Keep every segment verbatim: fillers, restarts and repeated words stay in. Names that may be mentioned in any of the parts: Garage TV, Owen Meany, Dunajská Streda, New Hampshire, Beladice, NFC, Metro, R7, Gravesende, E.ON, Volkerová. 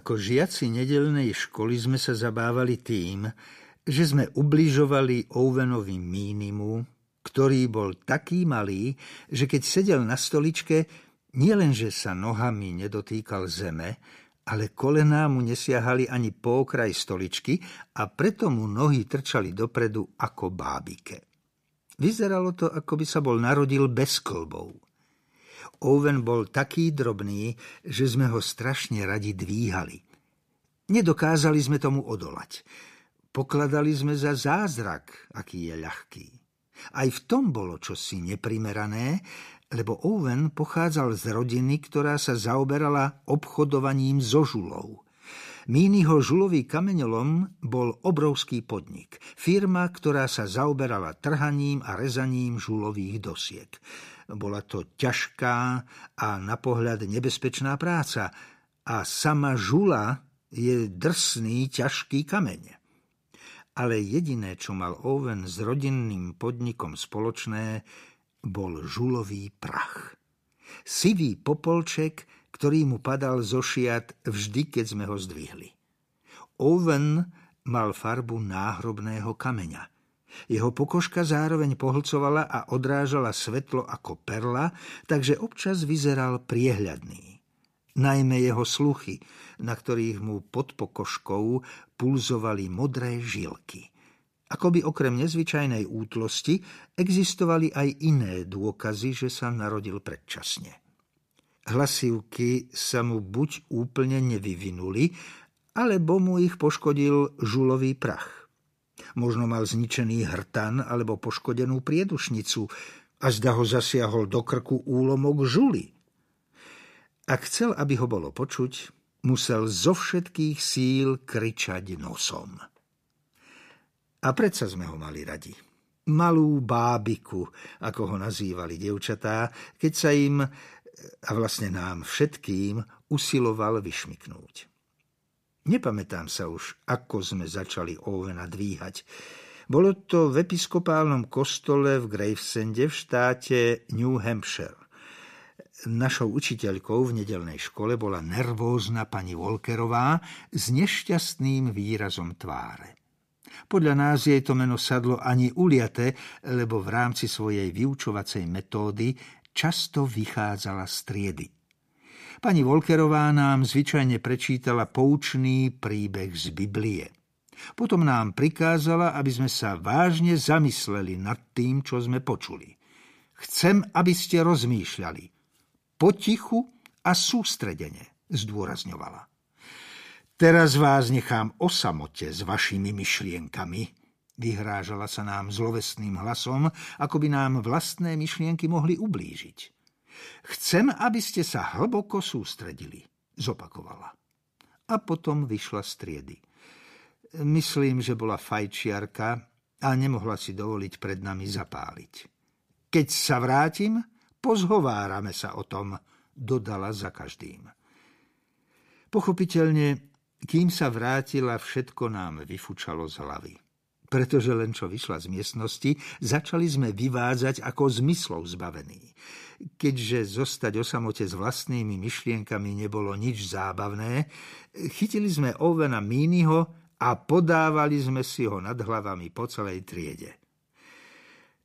Ako žiaci nedeľnej školy sme sa zabávali tým, že sme ubližovali Owenovi Meanymu, ktorý bol taký malý, že keď sedel na stoličke, nielenže sa nohami nedotýkal zeme, ale kolená mu nesiahali ani po okraj stoličky a preto mu nohy trčali dopredu ako bábike. Vyzeralo to, ako by sa bol narodil bez klbov. Owen bol taký drobný, že sme ho strašne radi dvíhali. Nedokázali sme tomu odolať. Pokladali sme za zázrak, aký je ľahký. Aj v tom bolo čosi neprimerané, lebo Owen pochádzal z rodiny, ktorá sa zaoberala obchodovaním so žulou. Mínyho žulový kameňolom bol obrovský podnik. Firma, ktorá sa zaoberala trhaním a rezaním žulových dosiek. Bola to ťažká a na pohľad nebezpečná práca a sama žula je drsný, ťažký kameň. Ale jediné, čo mal Owen s rodinným podnikom spoločné, bol žulový prach. Sivý popolček, ktorý mu padal zo šiat vždy, keď sme ho zdvihli. Owen mal farbu náhrobného kameňa. Jeho pokožka zároveň pohlcovala a odrážala svetlo ako perla, takže občas vyzeral priehľadný. Najmä jeho sluchy, na ktorých mu pod pokožkou pulzovali modré žilky. Akoby okrem nezvyčajnej útlosti existovali aj iné dôkazy, že sa narodil predčasne. Hlasivky sa mu buď úplne nevyvinuli, alebo mu ich poškodil žulový prach. Možno mal zničený hrtan alebo poškodenú priedušnicu a zda ho zasiahol do krku úlomok žuly. Ak chcel, aby ho bolo počuť, musel zo všetkých síl kričať nosom. A predsa sme ho mali radi. Malú bábiku, ako ho nazývali dievčatá, keď sa im, a vlastne nám všetkým, usiloval vyšmyknúť. Nepamätám sa už, ako sme začali Owena dvíhať. Bolo to v episkopálnom kostole v Gravesende v štáte New Hampshire. Našou učiteľkou v nedeľnej škole bola nervózna pani Volkerová s nešťastným výrazom tváre. Podľa nás jej to meno sadlo ani uliate, lebo v rámci svojej vyučovacej metódy často vychádzala z triedy. Pani Volkerová nám zvyčajne prečítala poučný príbeh z Biblie. Potom nám prikázala, aby sme sa vážne zamysleli nad tým, čo sme počuli. Chcem, aby ste rozmýšľali. Potichu a sústredene, zdôrazňovala. Teraz vás nechám o samote s vašimi myšlienkami, vyhrážala sa nám zlovesným hlasom, ako by nám vlastné myšlienky mohli ublížiť. Chcem, aby ste sa hlboko sústredili, zopakovala. A potom vyšla z triedy. Myslím, že bola fajčiarka a nemohla si dovoliť pred nami zapáliť. Keď sa vrátim, pozhovárame sa o tom, dodala za každým. Pochopiteľne, kým sa vrátila, všetko nám vyfučalo z hlavy. Pretože len čo vyšla z miestnosti, začali sme vyvádzať ako zmyslov zbavení. Keďže zostať o samote s vlastnými myšlienkami nebolo nič zábavné, chytili sme Owena Meanyho a podávali sme si ho nad hlavami po celej triede.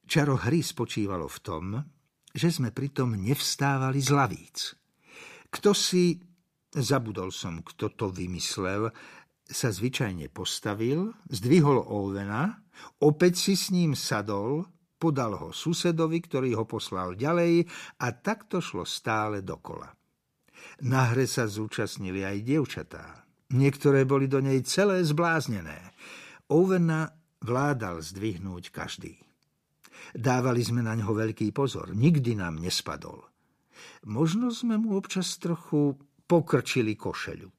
Čaro hry spočívalo v tom, že sme pritom nevstávali z lavíc. Kto si, zabudol som, kto to vymyslel, sa zvyčajne postavil, zdvihol Owena, opäť si s ním sadol, podal ho susedovi, ktorý ho poslal ďalej a takto šlo stále dokola. Na hre sa zúčastnili aj dievčatá. Niektoré boli do nej celé zbláznené. Owena vládal zdvihnúť každý. Dávali sme na ňoho veľký pozor, nikdy nám nespadol. Možno sme mu občas trochu pokrčili košeľu.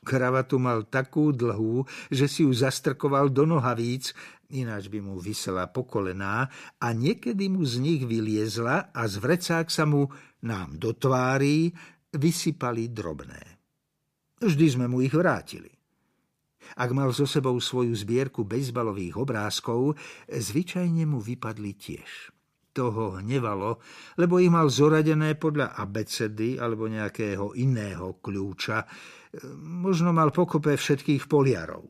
Kravatu mal takú dlhú, že si ju zastrkoval do nohavíc, ináč by mu visela po kolená a niekedy mu z nich vyliezla a z vrecák sa mu nám do tvári vysypali drobné. Vždy sme mu ich vrátili. Ak mal so sebou svoju zbierku bejzbalových obrázkov, zvyčajne mu vypadli tiež. Toho hnevalo, lebo ich mal zoradené podľa abecedy alebo nejakého iného kľúča, Možno mal pokope všetkých poliarov.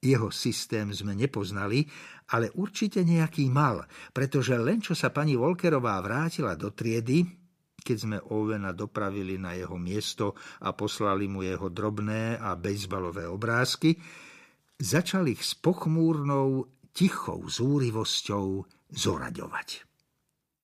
Jeho systém sme nepoznali, ale určite nejaký mal, pretože len čo sa pani Volkerová vrátila do triedy, keď sme Ovena dopravili na jeho miesto a poslali mu jeho drobné a bejzbalové obrázky, začal ich s pochmúrnou, tichou zúrivosťou zoraďovať.